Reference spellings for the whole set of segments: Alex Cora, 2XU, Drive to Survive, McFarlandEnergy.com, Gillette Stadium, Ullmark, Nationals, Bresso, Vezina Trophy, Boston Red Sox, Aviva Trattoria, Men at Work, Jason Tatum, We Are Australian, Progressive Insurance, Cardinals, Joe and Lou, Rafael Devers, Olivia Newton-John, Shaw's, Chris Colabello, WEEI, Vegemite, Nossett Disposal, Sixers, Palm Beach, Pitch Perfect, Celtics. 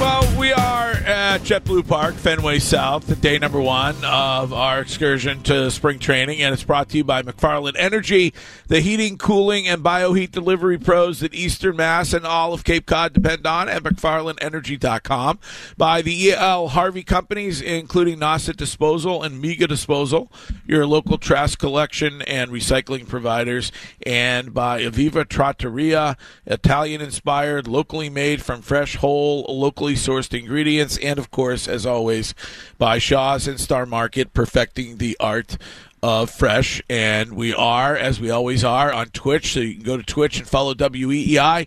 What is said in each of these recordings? Well, we are at JetBlue Park, Fenway South, day number one of our excursion to spring training, and it's brought to you by McFarland Energy, the heating, cooling, and bioheat delivery pros that Eastern Mass and all of Cape Cod depend on at McFarlandEnergy.com, by the EL Harvey companies, including Nossett Disposal and Mega Disposal, your local trash collection and recycling providers, and by Aviva Trattoria, Italian-inspired, locally made from fresh, whole, locally sourced ingredients, and of course, as always, by Shaw's and Star Market, perfecting the art of fresh. And we are, as we always are, on Twitch, so you can go to Twitch and follow WEEI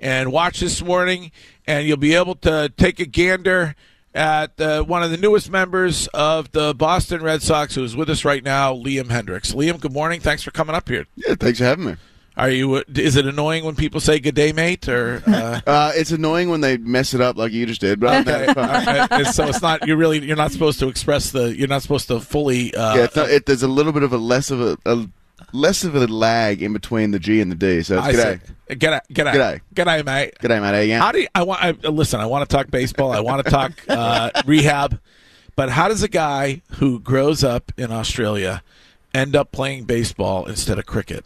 and watch this morning, and you'll be able to take a gander at one of the newest members of the Boston Red Sox, who is with us right now, Liam Hendriks. Liam, good morning. Thanks for coming up here. Yeah, thanks for having me. Are you? Is it annoying when people say "good day, mate"? Or it's annoying when they mess it up like you just did. But right. So it's not. You're not supposed to express the. You're not supposed to fully. There's a little bit of a less of a lag in between the G and the D. So it's g'day. G'day, mate. G'day, mate. Yeah. How do you, I want to talk baseball. I want to talk rehab. But how does a guy who grows up in Australia end up playing baseball instead of cricket?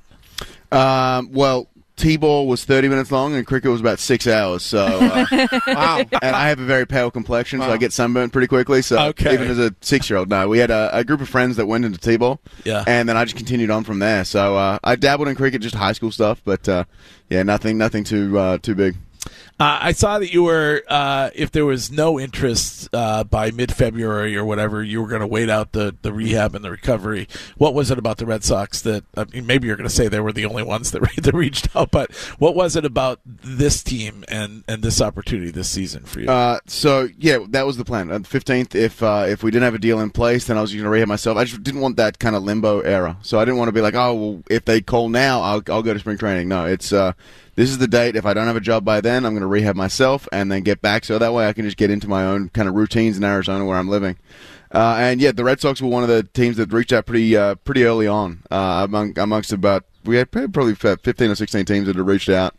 Well, T-ball was 30 minutes long and cricket was about 6 hours. So, wow! And I have a very pale complexion, so I get sunburned pretty quickly. So, even as a 6-year-old, no, we had a group of friends that went into T-ball, and then I just continued on from there. So, I dabbled in cricket, just high school stuff, but nothing too big. I saw that you were, if there was no interest by mid-February or whatever, you were going to wait out the rehab and the recovery. What was it about the Red Sox that, I mean, maybe you're going to say they were the only ones that reached out, but what was it about this team and this opportunity this season for you? That was the plan. On the 15th, if we didn't have a deal in place, then I was going to rehab myself. I just didn't want that kind of limbo era. So I didn't want to be like, oh, well, if they call now, I'll go to spring training. No, it's... this is the date. If I don't have a job by then, I'm going to rehab myself and then get back. So that way I can just get into my own kind of routines in Arizona where I'm living. The Red Sox were one of the teams that reached out pretty early on. Amongst about, we had probably 15 or 16 teams that had reached out.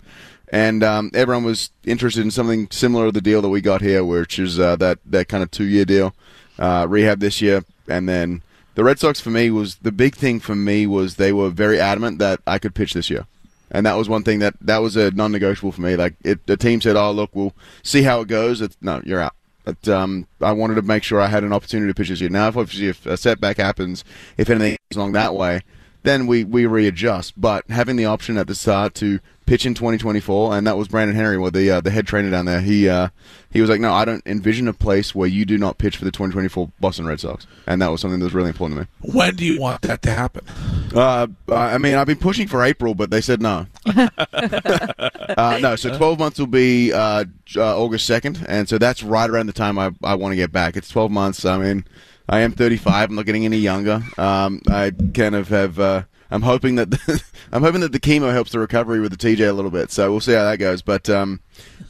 And everyone was interested in something similar to the deal that we got here, which is that kind of 2-year deal, rehab this year. And then the Red Sox for me was, the big thing for me was they were very adamant that I could pitch this year. And that was one thing that was a non-negotiable for me. Like the team said, "Oh, look, we'll see how it goes." No, you're out. But I wanted to make sure I had an opportunity to pitch this year. Now, if a setback happens, if anything goes along that way, then we readjust. But having the option at the start to pitch in 2024, and that was Brandon Henry, the head trainer down there. He was like, "No, I don't envision a place where you do not pitch for the 2024 Boston Red Sox," and that was something that was really important to me. When do you want that to happen? I've been pushing for April, but they said no. So 12 months will be August 2nd, and so that's right around the time I want to get back. It's 12 months. I mean, I am 35. I'm not getting any younger. I kind of have. I'm hoping that the chemo helps the recovery with the TJ a little bit. So we'll see how that goes. But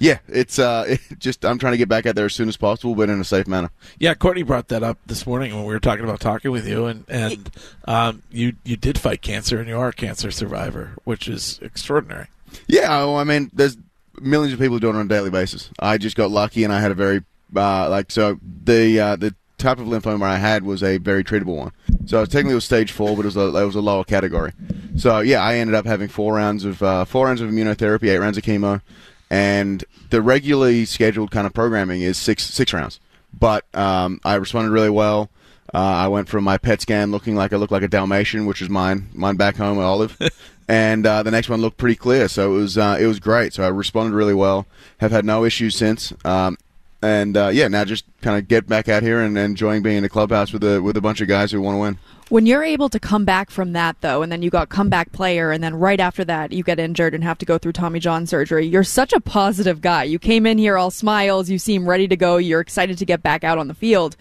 it's I'm trying to get back out there as soon as possible, but in a safe manner. Yeah, Courtney brought that up this morning when we were talking with you, and you did fight cancer, and you are a cancer survivor, which is extraordinary. Yeah, well, I mean, there's millions of people doing it on a daily basis. I just got lucky, and I had a very the type of lymphoma I had was a very treatable one. So technically it was stage 4, but it was a lower category. So yeah, I ended up having four rounds of immunotherapy, 8 rounds of chemo, and the regularly scheduled kind of programming is six rounds. But I responded really well. I went from my PET scan looking like I look like a Dalmatian, which is mine back home, Olive, and the next one looked pretty clear. So it was great. So I responded really well. Have had no issues since. And now just kind of get back out here and enjoying being in the clubhouse with a bunch of guys who want to win. When you're able to come back from that, though, and then you got comeback player, and then right after that you get injured and have to go through Tommy John surgery, you're such a positive guy. You came in here all smiles. You seem ready to go. You're excited to get back out on the field.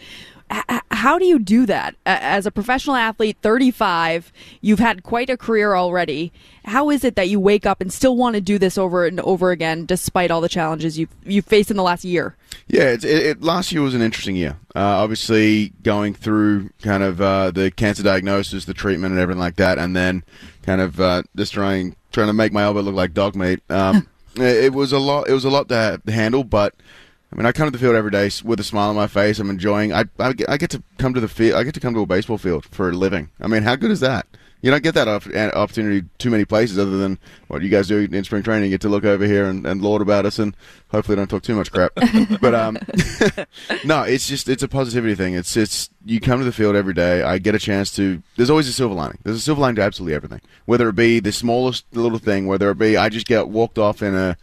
How do you do that? As a professional athlete, 35, you've had quite a career already. How is it that you wake up and still want to do this over and over again despite all the challenges you've faced in the last year? Yeah, last year was an interesting year. Obviously, going through kind of the cancer diagnosis, the treatment and everything like that, and then kind of just trying to make my elbow look like dog meat. It was a lot to handle, but I mean, I come to the field every day with a smile on my face. I'm enjoying. I get to come to the field. I get to come to a baseball field for a living. I mean, how good is that? You don't get that opportunity too many places, other than what you guys do in spring training. You get to look over here and lord about us, and hopefully don't talk too much crap. But no, it's a positivity thing. It's you come to the field every day. I get a chance to. There's always a silver lining. There's a silver lining to absolutely everything. Whether it be the smallest little thing, whether it be I just get walked off in a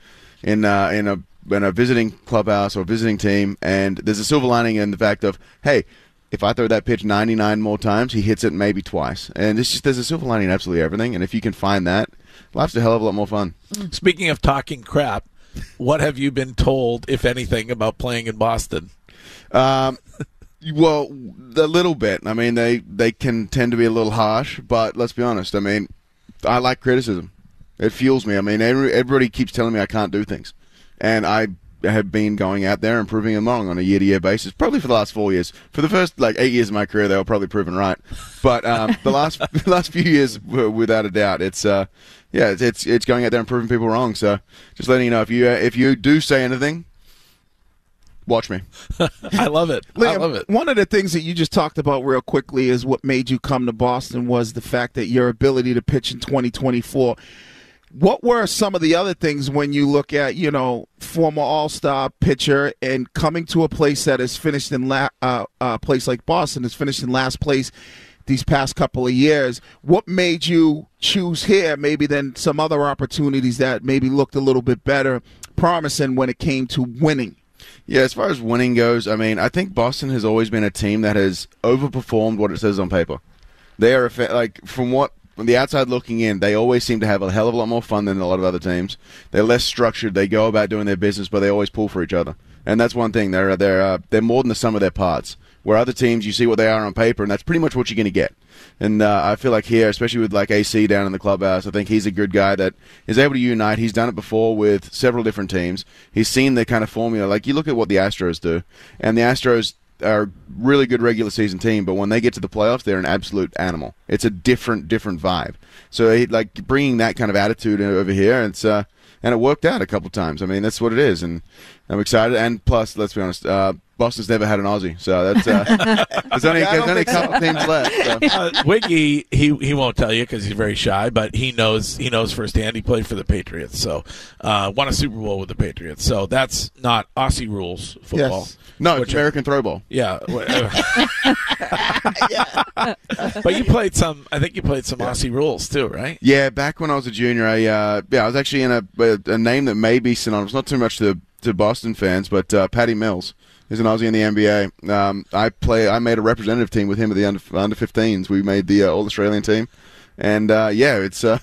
visiting clubhouse or visiting team, and there's a silver lining in the fact of, hey, if I throw that pitch 99 more times, he hits it maybe twice. And it's just, there's a silver lining in absolutely everything, and if you can find that, life's a hell of a lot more fun. Speaking of talking crap, what have you been told, if anything, about playing in Boston? Well, a little bit. I mean, they can tend to be a little harsh, but let's be honest. I mean, I like criticism. It fuels me. I mean, everybody keeps telling me I can't do things. And I have been going out there and proving them wrong on a year-to-year basis, probably for the last 4 years. For the first, 8 years of my career, they were probably proven right. But the last few years, without a doubt, it's going out there and proving people wrong. So just letting you know, if you do say anything, watch me. I love it. Liam, I love it. One of the things that you just talked about real quickly is what made you come to Boston was the fact that your ability to pitch in 2024. What were some of the other things when you look at, former all-star pitcher and coming to a place that is finished in place like Boston is finished in last place these past couple of years? What made you choose here maybe than some other opportunities that maybe looked a little bit better promising when it came to winning? Yeah, as far as winning goes, I mean, I think Boston has always been a team that has overperformed what it says on paper. They are, from the outside looking in, they always seem to have a hell of a lot more fun than a lot of other teams. They're less structured. They go about doing their business, but they always pull for each other. And that's one thing. They're more than the sum of their parts. Where other teams, you see what they are on paper, and that's pretty much what you're going to get. And I feel like here, especially with AC down in the clubhouse, I think he's a good guy that is able to unite. He's done it before with several different teams. He's seen the kind of formula. Like, you look at what the Astros do, and the Astros are a really good regular season team, but when they get to the playoffs, they're an absolute animal. It's a different vibe. So bringing that kind of attitude over here, and it worked out a couple times. I mean, that's what it is, and I'm excited. And plus, let's be honest, Boston's never had an Aussie, so that's there's only a couple teams left. So. Wiggy, he won't tell you because he's very shy, but he knows firsthand. He played for the Patriots, so won a Super Bowl with the Patriots. So that's not Aussie rules football. Yes. No, it's American throw ball. Yeah, but you played some. I think you played some Aussie rules too, right? Yeah, back when I was a junior, I was actually in a name that may be synonymous, not too much to Boston fans, but Patty Mills. He's an Aussie in the NBA. I made a representative team with him at the under 15s. We made the All Australian team, and it's in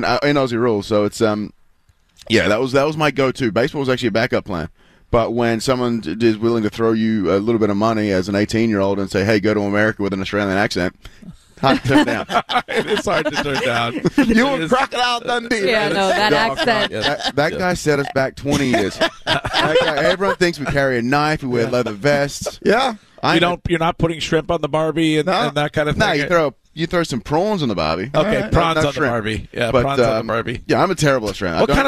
Aussie rules. So it's that was my go-to. Baseball was actually a backup plan, but when someone is willing to throw you a little bit of money as an 18-year-old and say, "Hey, go to America with an Australian accent," hard to turn down. It's hard to turn down. You and Crocodile Dundee. Yeah, no, that accent. That guy set us back 20 years. Everyone thinks we carry a knife, we wear leather vests. Yeah. You're not putting shrimp on the Barbie and that kind of thing. No, you throw some prawns on the Barbie. Okay, right. Prawns on the Barbie. Yeah, but, prawns on the Barbie. Yeah, I'm a terrible Australian. What kind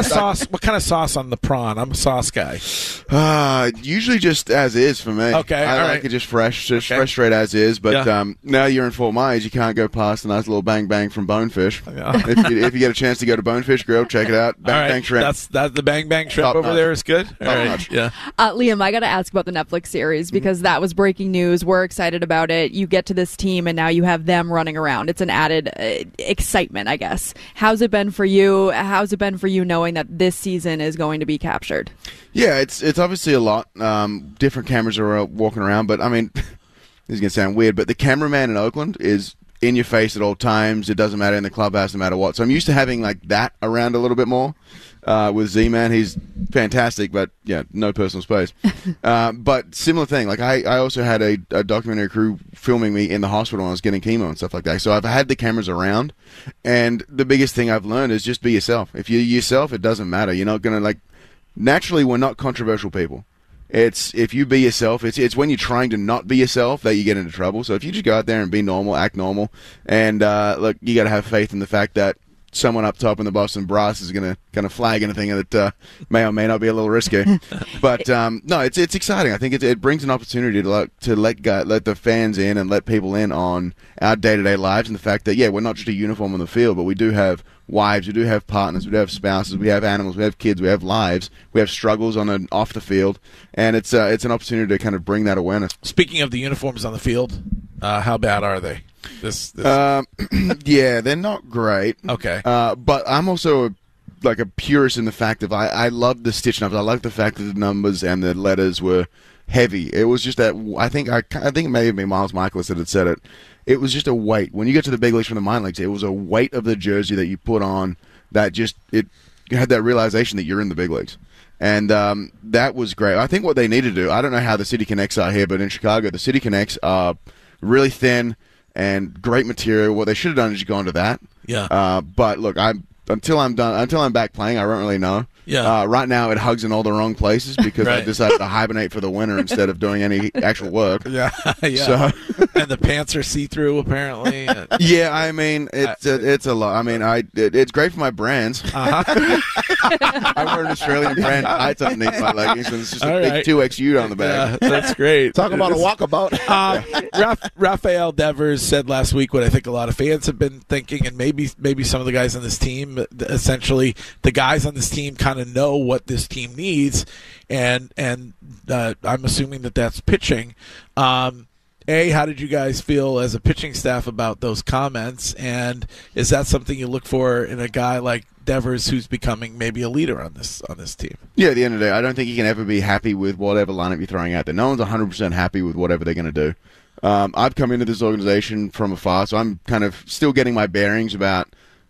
of sauce on the prawn? I'm a sauce guy. Usually just as is for me. Okay, I like it just fresh, straight as is. But now you're in Fort Myers, you can't go past a nice little bang bang from Bonefish. Yeah. If you get a chance to go to Bonefish Grill, check it out. Bang bang shrimp. That's the bang bang shrimp there is good. All right. Yeah. Liam, I got to ask about the Netflix series because that was breaking news. We're excited about it. You get to this team, and now you have them running going around. It's an added excitement, I guess. How's it been for you? How's it been for you knowing that this season is going to be captured? Yeah, it's obviously a lot. Different cameras are walking around, but I mean, this is going to sound weird, but the cameraman in Oakland is in your face at all times. It doesn't matter in the clubhouse, no matter what. So I'm used to having like that around a little bit more. With Z-Man, he's fantastic, but yeah, no personal space. But similar thing, like I also had a documentary crew filming me in the hospital when I was getting chemo and stuff like that. So I've had the cameras around, and the biggest thing I've learned is just be yourself. If you're yourself, it doesn't matter. You're not going to like, naturally we're not controversial people. It's if you be yourself, it's when you're trying to not be yourself that you get into trouble. So if you just go out there and be normal, act normal, and look, you got to have faith in the fact that someone up top in the Boston brass is going to kind of flag anything that may or may not be a little risky. But no, it's exciting. I think it brings an opportunity to let the fans in and let people in on our day-to-day lives and the fact that, yeah, we're not just a uniform on the field, but we do have wives, we do have partners, we do have spouses, we have animals, we have kids, we have lives, we have struggles on and off the field. And it's an opportunity to kind of bring that awareness. Speaking of the uniforms on the field, how bad are they? Yeah, they're not great. Okay. But I'm also a purist in the fact that I love the stitch numbers. I like the fact that the numbers and the letters were heavy. It was just that I think it may have been Miles Michaelis that had said it. It was just a weight. When you get to the big leagues from the minor leagues, it was a weight of the jersey that you put on that just you had that realization that you're in the big leagues. And that was great. I think what they need to do, I don't know how the City Connects are here, but in Chicago, the City Connects are really thin and great material. What they should have done is just gone to that. Yeah. But look, until I'm back playing, I don't really know. Yeah. Right now, it hugs in all the wrong places because right. I decided to hibernate for the winter instead of doing any actual work. Yeah. Yeah. So. And the pants are see-through, apparently. Yeah, I mean, it's a lot. I mean, it's great for my brands. Uh-huh. I wear an Australian brand tights underneath my leggings, and it's just all a right. big 2XU on the back. Yeah, that's great. Talk about a walkabout. Rafael Devers said last week what I think a lot of fans have been thinking, and maybe some of the guys on this team, essentially the guys on this team kind of know what this team needs, and I'm assuming that's pitching. How did you guys feel as a pitching staff about those comments, and is that something you look for in a guy like Devers, who's becoming maybe a leader on this team? Yeah, at the end of the day, I don't think you can ever be happy with whatever lineup you're throwing out there. No one's 100% happy with whatever they're going to do. I've come into this organization from afar, so I'm kind of still getting my bearings about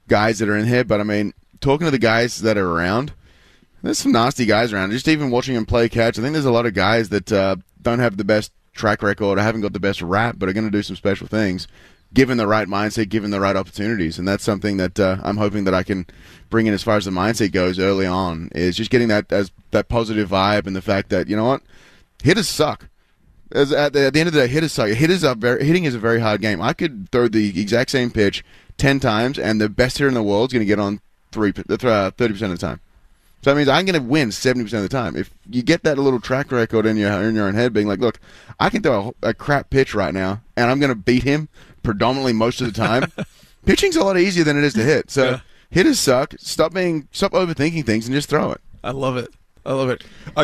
guys that are in here, but I mean, talking to the guys that are around, there's some nasty guys around. Just even watching them play catch, I think there's a lot of guys that don't have the best track record or haven't got the best rap, but are going to do some special things given the right mindset, given the right opportunities. And that's something that I'm hoping that I can bring in as far as the mindset goes early on, is just getting that positive vibe and the fact that, you know what, hitters suck. At the end of the day, hitters suck. Hitting is a very hard game. I could throw the exact same pitch 10 times, and the best hitter in the world is going to get on 30% of the time. So that means I'm going to win 70% of the time. If you get that little track record in your own head being like, look, I can throw a crap pitch right now, and I'm going to beat him predominantly most of the time. Pitching's a lot easier than it is to hit. So yeah. Hitters suck. Stop overthinking things and just throw it. I love it.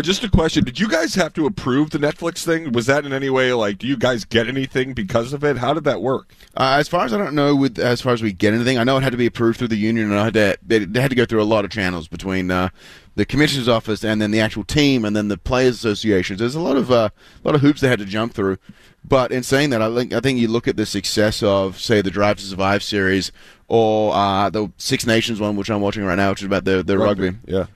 Just a question. Did you guys have to approve the Netflix thing? Was that in any way do you guys get anything because of it? How did that work? As far as I don't know, as far as we get anything, I know it had to be approved through the union, and they had to go through a lot of channels between the commissioner's office and then the actual team and then the players' associations. There's a lot of hoops they had to jump through. But in saying that, I think you look at the success of, say, the Drive to Survive series or the Six Nations one, which I'm watching right now, which is about the rugby. Yeah.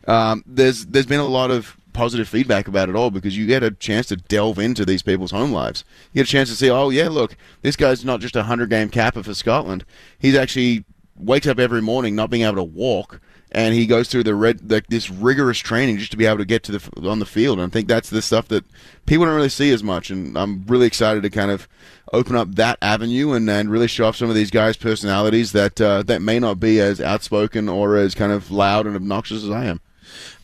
There's been a lot of positive feedback about it all because you get a chance to delve into these people's home lives. You get a chance to see, oh, yeah, look, this guy's not just a 100-game capper for Scotland. He's actually wakes up every morning not being able to walk, and he goes through this rigorous training just to be able to get to on the field. And I think that's the stuff that people don't really see as much. And I'm really excited to kind of open up that avenue and really show off some of these guys' personalities that may not be as outspoken or as kind of loud and obnoxious as I am.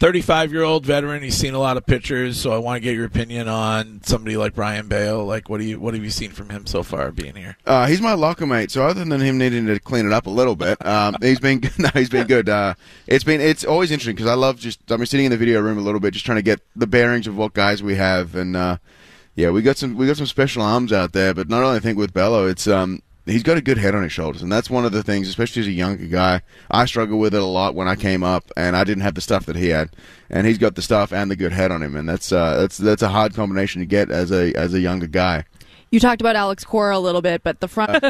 35-year-old veteran, he's seen a lot of pitchers, so I want to get your opinion on somebody like Brian Bale. What have you seen from him so far being here? He's my locker mate, so other than him needing to clean it up a little bit, he's been good. It's always interesting because I love sitting in the video room a little bit, just trying to get the bearings of what guys we have, and yeah, we got some special arms out there. But not only I think with Bello, it's he's got a good head on his shoulders, and that's one of the things, especially as a younger guy. I struggle with it a lot when I came up, and I didn't have the stuff that he had, and he's got the stuff and the good head on him, and that's a hard combination to get as a younger guy. You talked about Alex Cora a little bit, but the front...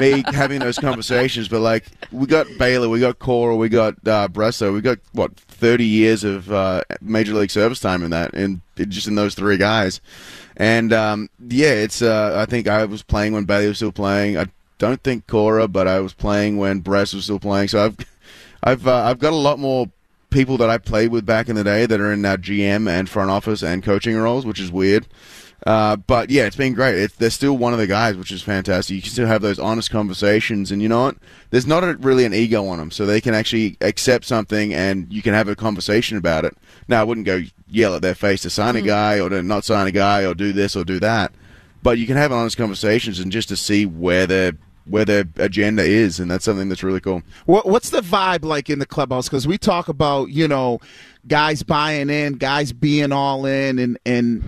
me having those conversations, but like, we got Baylor, we got Cora, we got Bresso, we got, 30 years of Major League service time in that, and just in those three guys. And, it's... I think I was playing when Baylor was still playing. I don't think Cora, but I was playing when Bresso was still playing. So I've got a lot more people that I played with back in the day that are in now GM and front office and coaching roles, which is weird. But yeah, it's been great. They're still one of the guys, which is fantastic. You can still have those honest conversations, and you know what? There's not really an ego on them, so they can actually accept something, and you can have a conversation about it. Now, I wouldn't go yell at their face to sign a guy or to not sign a guy or do this or do that, but you can have honest conversations and just to see where their agenda is, and that's something that's really cool. What's the vibe like in the clubhouse? Because we talk about, guys buying in, guys being all in, and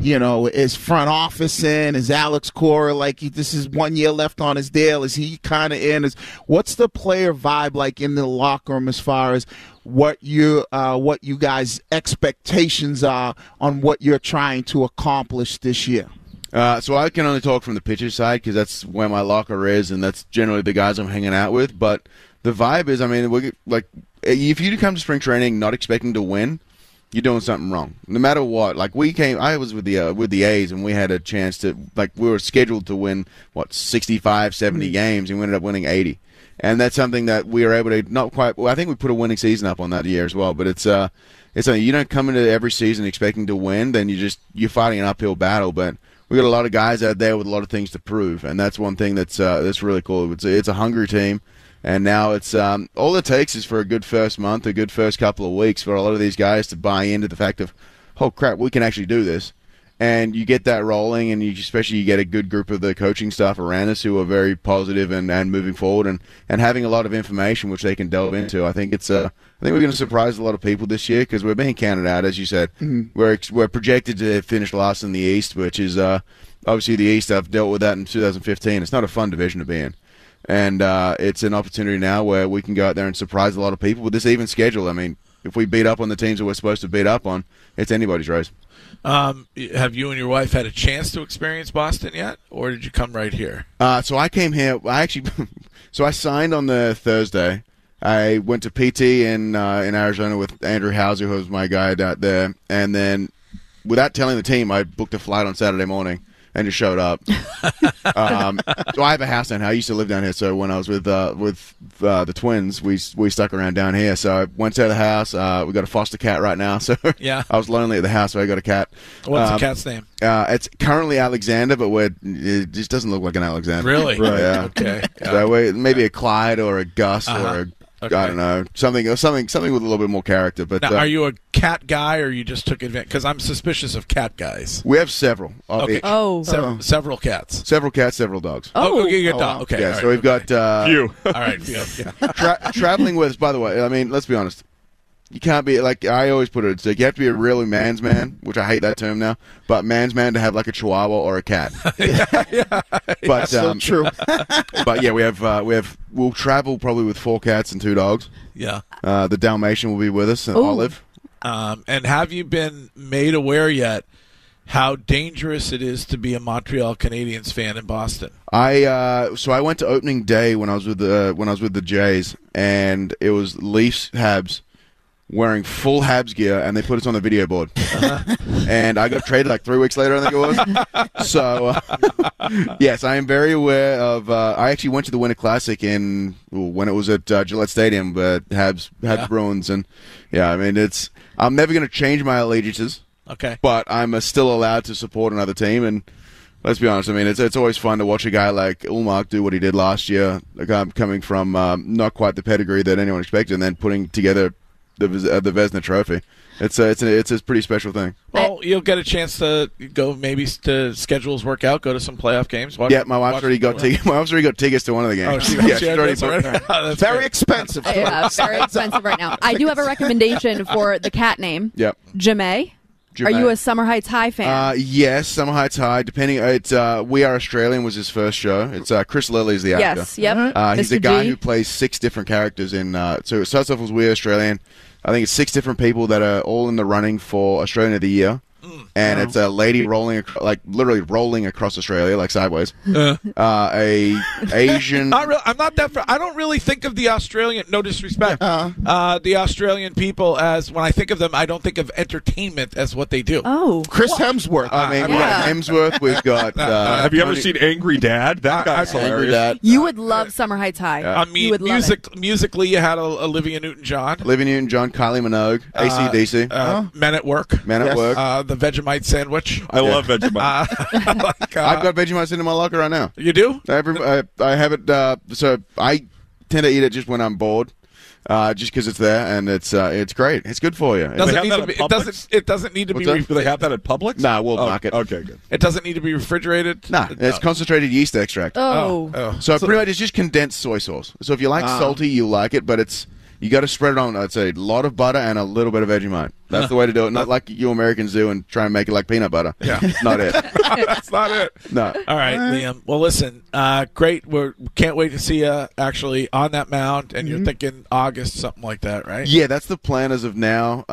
is front office in? Is Alex Cora, this is 1 year left on his deal? Is he kind of in? What's the player vibe like in the locker room as far as what you guys' expectations are on what you're trying to accomplish this year? So I can only talk from the pitcher side because that's where my locker is, and that's generally the guys I'm hanging out with. But the vibe is, if you come to spring training not expecting to win, you're doing something wrong. No matter what, I was with the A's, and we had a chance to, we were scheduled to win 65, 70 games, and we ended up winning 80. And that's something that we were able to not quite. Well, I think we put a winning season up on that year as well. But it's something you don't come into every season expecting to win. Then you're fighting an uphill battle, but we got a lot of guys out there with a lot of things to prove, and that's one thing that's really cool. It's a hungry team, and now it's all it takes is for a good first month, a good first couple of weeks for a lot of these guys to buy into the fact of, oh crap, we can actually do this, and you get that rolling, and especially you get a good group of the coaching staff around us who are very positive and moving forward and having a lot of information which they can delve into. I think we're going to surprise a lot of people this year because we're being counted out, as you said. Mm-hmm. We're projected to finish last in the East, which is obviously the East. I've dealt with that in 2015. It's not a fun division to be in. And it's an opportunity now where we can go out there and surprise a lot of people with this even schedule. If we beat up on the teams that we're supposed to beat up on, it's anybody's race. Have you and your wife had a chance to experience Boston yet, or did you come right here? So I came here. So I signed on the Thursday. I went to PT in Arizona with Andrew Hauser, who was my guide out there, and then without telling the team, I booked a flight on Saturday morning and just showed up. So I have a house down here. I used to live down here, so when I was with the twins, we stuck around down here. So I went to the house. We got a foster cat right now, so yeah. I was lonely at the house, so I got a cat. What's the cat's name? It's currently Alexander, but it just doesn't look like an Alexander. Really? Right, yeah. Okay. So maybe a Clyde or a Gus or a... Okay. I don't know, something with a little bit more character. But now, are you a cat guy, or you just took advantage? Because I'm suspicious of cat guys. We have several. Okay. Oh, several cats. Several cats, several dogs. Oh, okay, you got dog. Okay, yeah. Right, so we've got you. All right, yeah. Traveling with us, by the way. Let's be honest. You can't be I always put it. You have to be a really man's man, which I hate that term now. But man's man to have a chihuahua or a cat. But so true. But yeah, we'll travel probably with 4 cats and 2 dogs. Yeah. The Dalmatian will be with us, and Olive. And have you been made aware yet how dangerous it is to be a Montreal Canadiens fan in Boston? I went to opening day when I was with the Jays, and it was Leafs Habs. Wearing full Habs gear, and they put us on the video board. Uh-huh. And I got traded 3 weeks later, I think it was. So, yes, I am very aware of... I actually went to the Winter Classic when it was at Gillette Stadium, but Habs Bruins. And, yeah, I'm never going to change my allegiances. Okay. But I'm still allowed to support another team. And let's be honest, it's always fun to watch a guy like Ullmark do what he did last year, coming from not quite the pedigree that anyone expected, and then putting together... the Vezina Trophy. It's a pretty special thing. Well, you'll get a chance to go maybe to schedules work out, go to some playoff games. My wife's already got tickets to one of the games. She already booked. That's very expensive. Yeah, very expensive right now. I do have a recommendation for the cat name. Yep. Jemay. Jermaine. Are you a Summer Heights High fan? Yes, Summer Heights High. Depending, it's We Are Australian was his first show. It's Chris Lilly's the actor. Yes, yep. He's the guy who plays six different characters in. So it starts off as We Are Australian. I think it's six different people that are all in the running for Australian of the Year. And it's a lady rolling, like literally rolling across Australia, like sideways. A Asian. I'm not that. I don't really think of the Australian. No disrespect. The Australian people as when I think of them, I don't think of entertainment as what they do. Oh, Chris Hemsworth. I mean, Hemsworth. We've got. Have you ever seen Angry Dad? That guy's hilarious. Dad. You would love Summer Heights High. I mean, you would musically, you had Olivia Newton-John. Olivia Newton-John, Kylie Minogue, AC/DC, Men at Work. Men at Work. The Vegemite sandwich. I love Vegemite. I've got Vegemite in my locker right now. You do? I have it. So I tend to eat it just when I'm bored, just because it's there and it's great. It's good for you. Do they have that at Publix? Nah, we'll market. Okay, good. It doesn't need to be refrigerated. Nah, it's concentrated yeast extract. Oh. So pretty much it's just condensed soy sauce. So if you like salty, you like it, but it's. You got to spread it on, I'd say, a lot of butter and a little bit of Vegemite. That's the way to do it. Not like you Americans do and try and make it like peanut butter. Yeah. Not it. That's not it. No. All right, Liam. Well, listen, great. We can't wait to see you actually on that mound. And you're thinking August, something like that, right? Yeah, that's the plan as of now.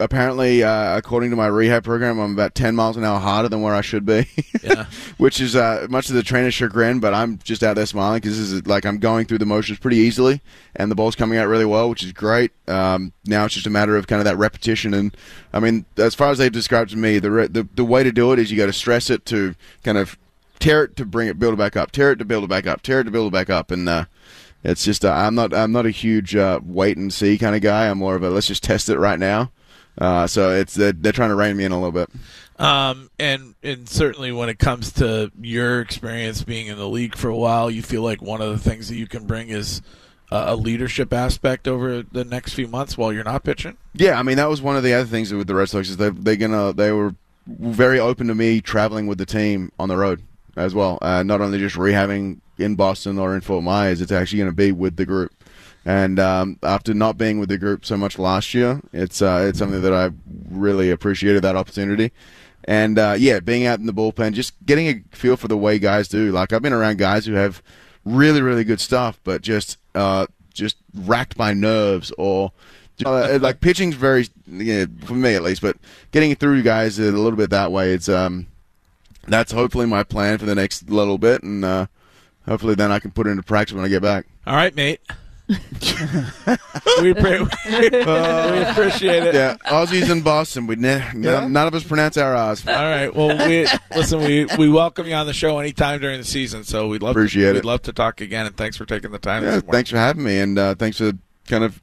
Apparently, according to my rehab program, I'm about 10 miles an hour harder than where I should be. Yeah. Which is much to the trainer's chagrin, but I'm just out there smiling because this is like I'm going through the motions pretty easily. And the ball's coming out really well, which is great. Now it's just a matter of kind of that repetition. And I mean, as far as they've described to me, the way to do it is you got to stress it to kind of tear it to bring it, build it back up, tear it to build it back up, tear it to build it back up. And it's just I'm not a huge wait and see kind of guy. I'm more of a let's just test it right now. So it's they're trying to rein me in a little bit. And certainly when it comes to your experience being in the league for a while, you feel like one of the things that you can bring is a leadership aspect over the next few months while you're not pitching? Yeah, I mean, that was one of the other things with the Red Sox is they were very open to me traveling with the team on the road as well. Not only just rehabbing in Boston or in Fort Myers, it's actually going to be with the group. And after not being with the group so much last year, it's something that I really appreciated, that opportunity. And, being out in the bullpen, just getting a feel for the way guys do. Like, I've been around guys who have really, really good stuff, but just racked my nerves or like pitching's very, for me at least, but getting through guys a little bit that way, it's that's hopefully my plan for the next little bit, and hopefully then I can put it into practice when I get back. All right, mate. We appreciate it. Yeah, Aussies in Boston. None of us pronounce our R's. All right. Well, we welcome you on the show anytime during the season. So we'd love to talk again. And thanks for taking the time. Yeah, thanks for having me, and thanks for kind of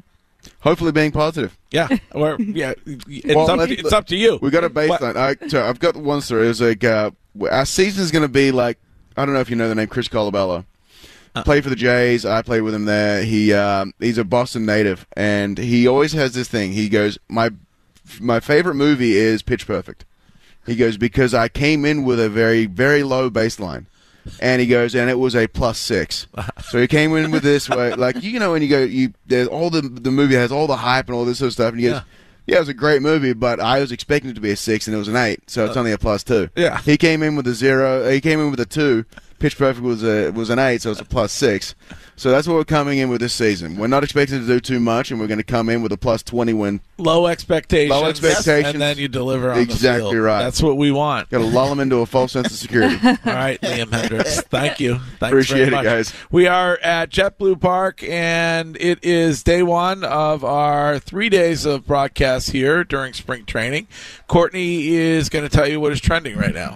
hopefully being positive. Yeah. Or it's up to you. We got a baseline. I've got one story. It was like our season is going to be like, I don't know if you know the name Chris Colabello. Played for the Jays. I played with him there. He's a Boston native, and he always has this thing. He goes, my favorite movie is Pitch Perfect. He goes, because I came in with a very, very low baseline. And he goes, and it was a +6. So he came in with this, like, you know, when you go, there's all the movie has all the hype and all this sort of stuff, and he goes, yeah, it was a great movie, but I was expecting it to be a 6, and it was an 8, so it's only a +2. Yeah. He came in with a 0. He came in with a 2. Pitch Perfect was an 8, so it's a +6. So that's what we're coming in with this season. We're not expected to do too much, and we're going to come in with a +20 win. Low expectations. And then you deliver on the field. Exactly right. That's what we want. Got to lull them into a false sense of security. All right, Liam Hendriks. Thank you. Appreciate it, guys. We are at JetBlue Park, and it is day one of our 3 days of broadcasts here during spring training. Courtney is going to tell you what is trending right now.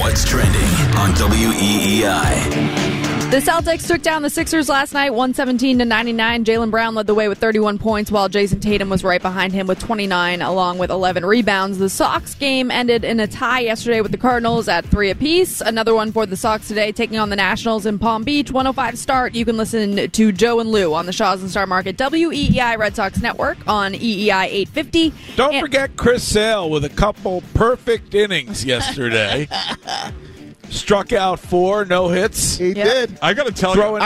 What's trending on WEEI? The Celtics took down the Sixers last night, 117-99. Jaylen Brown led the way with 31 points, while Jason Tatum was right behind him with 29, along with 11 rebounds. The Sox game ended in a tie yesterday with the Cardinals at 3 apiece. Another one for the Sox today, taking on the Nationals in Palm Beach. 105 start. You can listen to Joe and Lou on the Shaw's and Star Market WEEI Red Sox Network on EEI 850. Don't forget Chris Sale with a couple perfect innings yesterday. Struck out 4, no hits. He did. I got to tell you,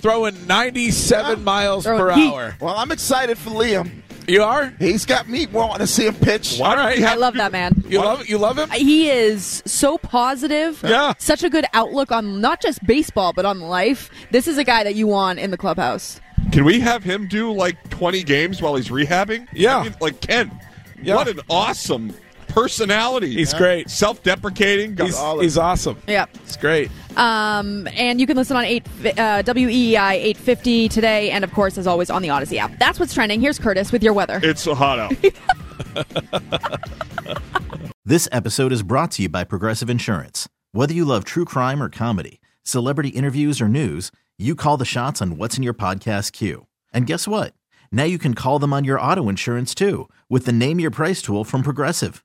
throwing 97 miles per hour. Well, I'm excited for Liam. You are? He's got me wanting to see him pitch. All right. I love that man. You love him? He is so positive. Yeah. Such a good outlook on not just baseball, but on life. This is a guy that you want in the clubhouse. Can we have him do like 20 games while he's rehabbing? Yeah. I mean, like Ken. Yeah. What an awesome personality. He's great. Self-deprecating. He's awesome. Yeah. It's great. And you can listen on WEEI 850 today and, of course, as always, on the Odyssey app. That's what's trending. Here's Curtis with your weather. It's so hot out. This episode is brought to you by Progressive Insurance. Whether you love true crime or comedy, celebrity interviews or news, you call the shots on what's in your podcast queue. And guess what? Now you can call them on your auto insurance, too, with the Name Your Price tool from Progressive.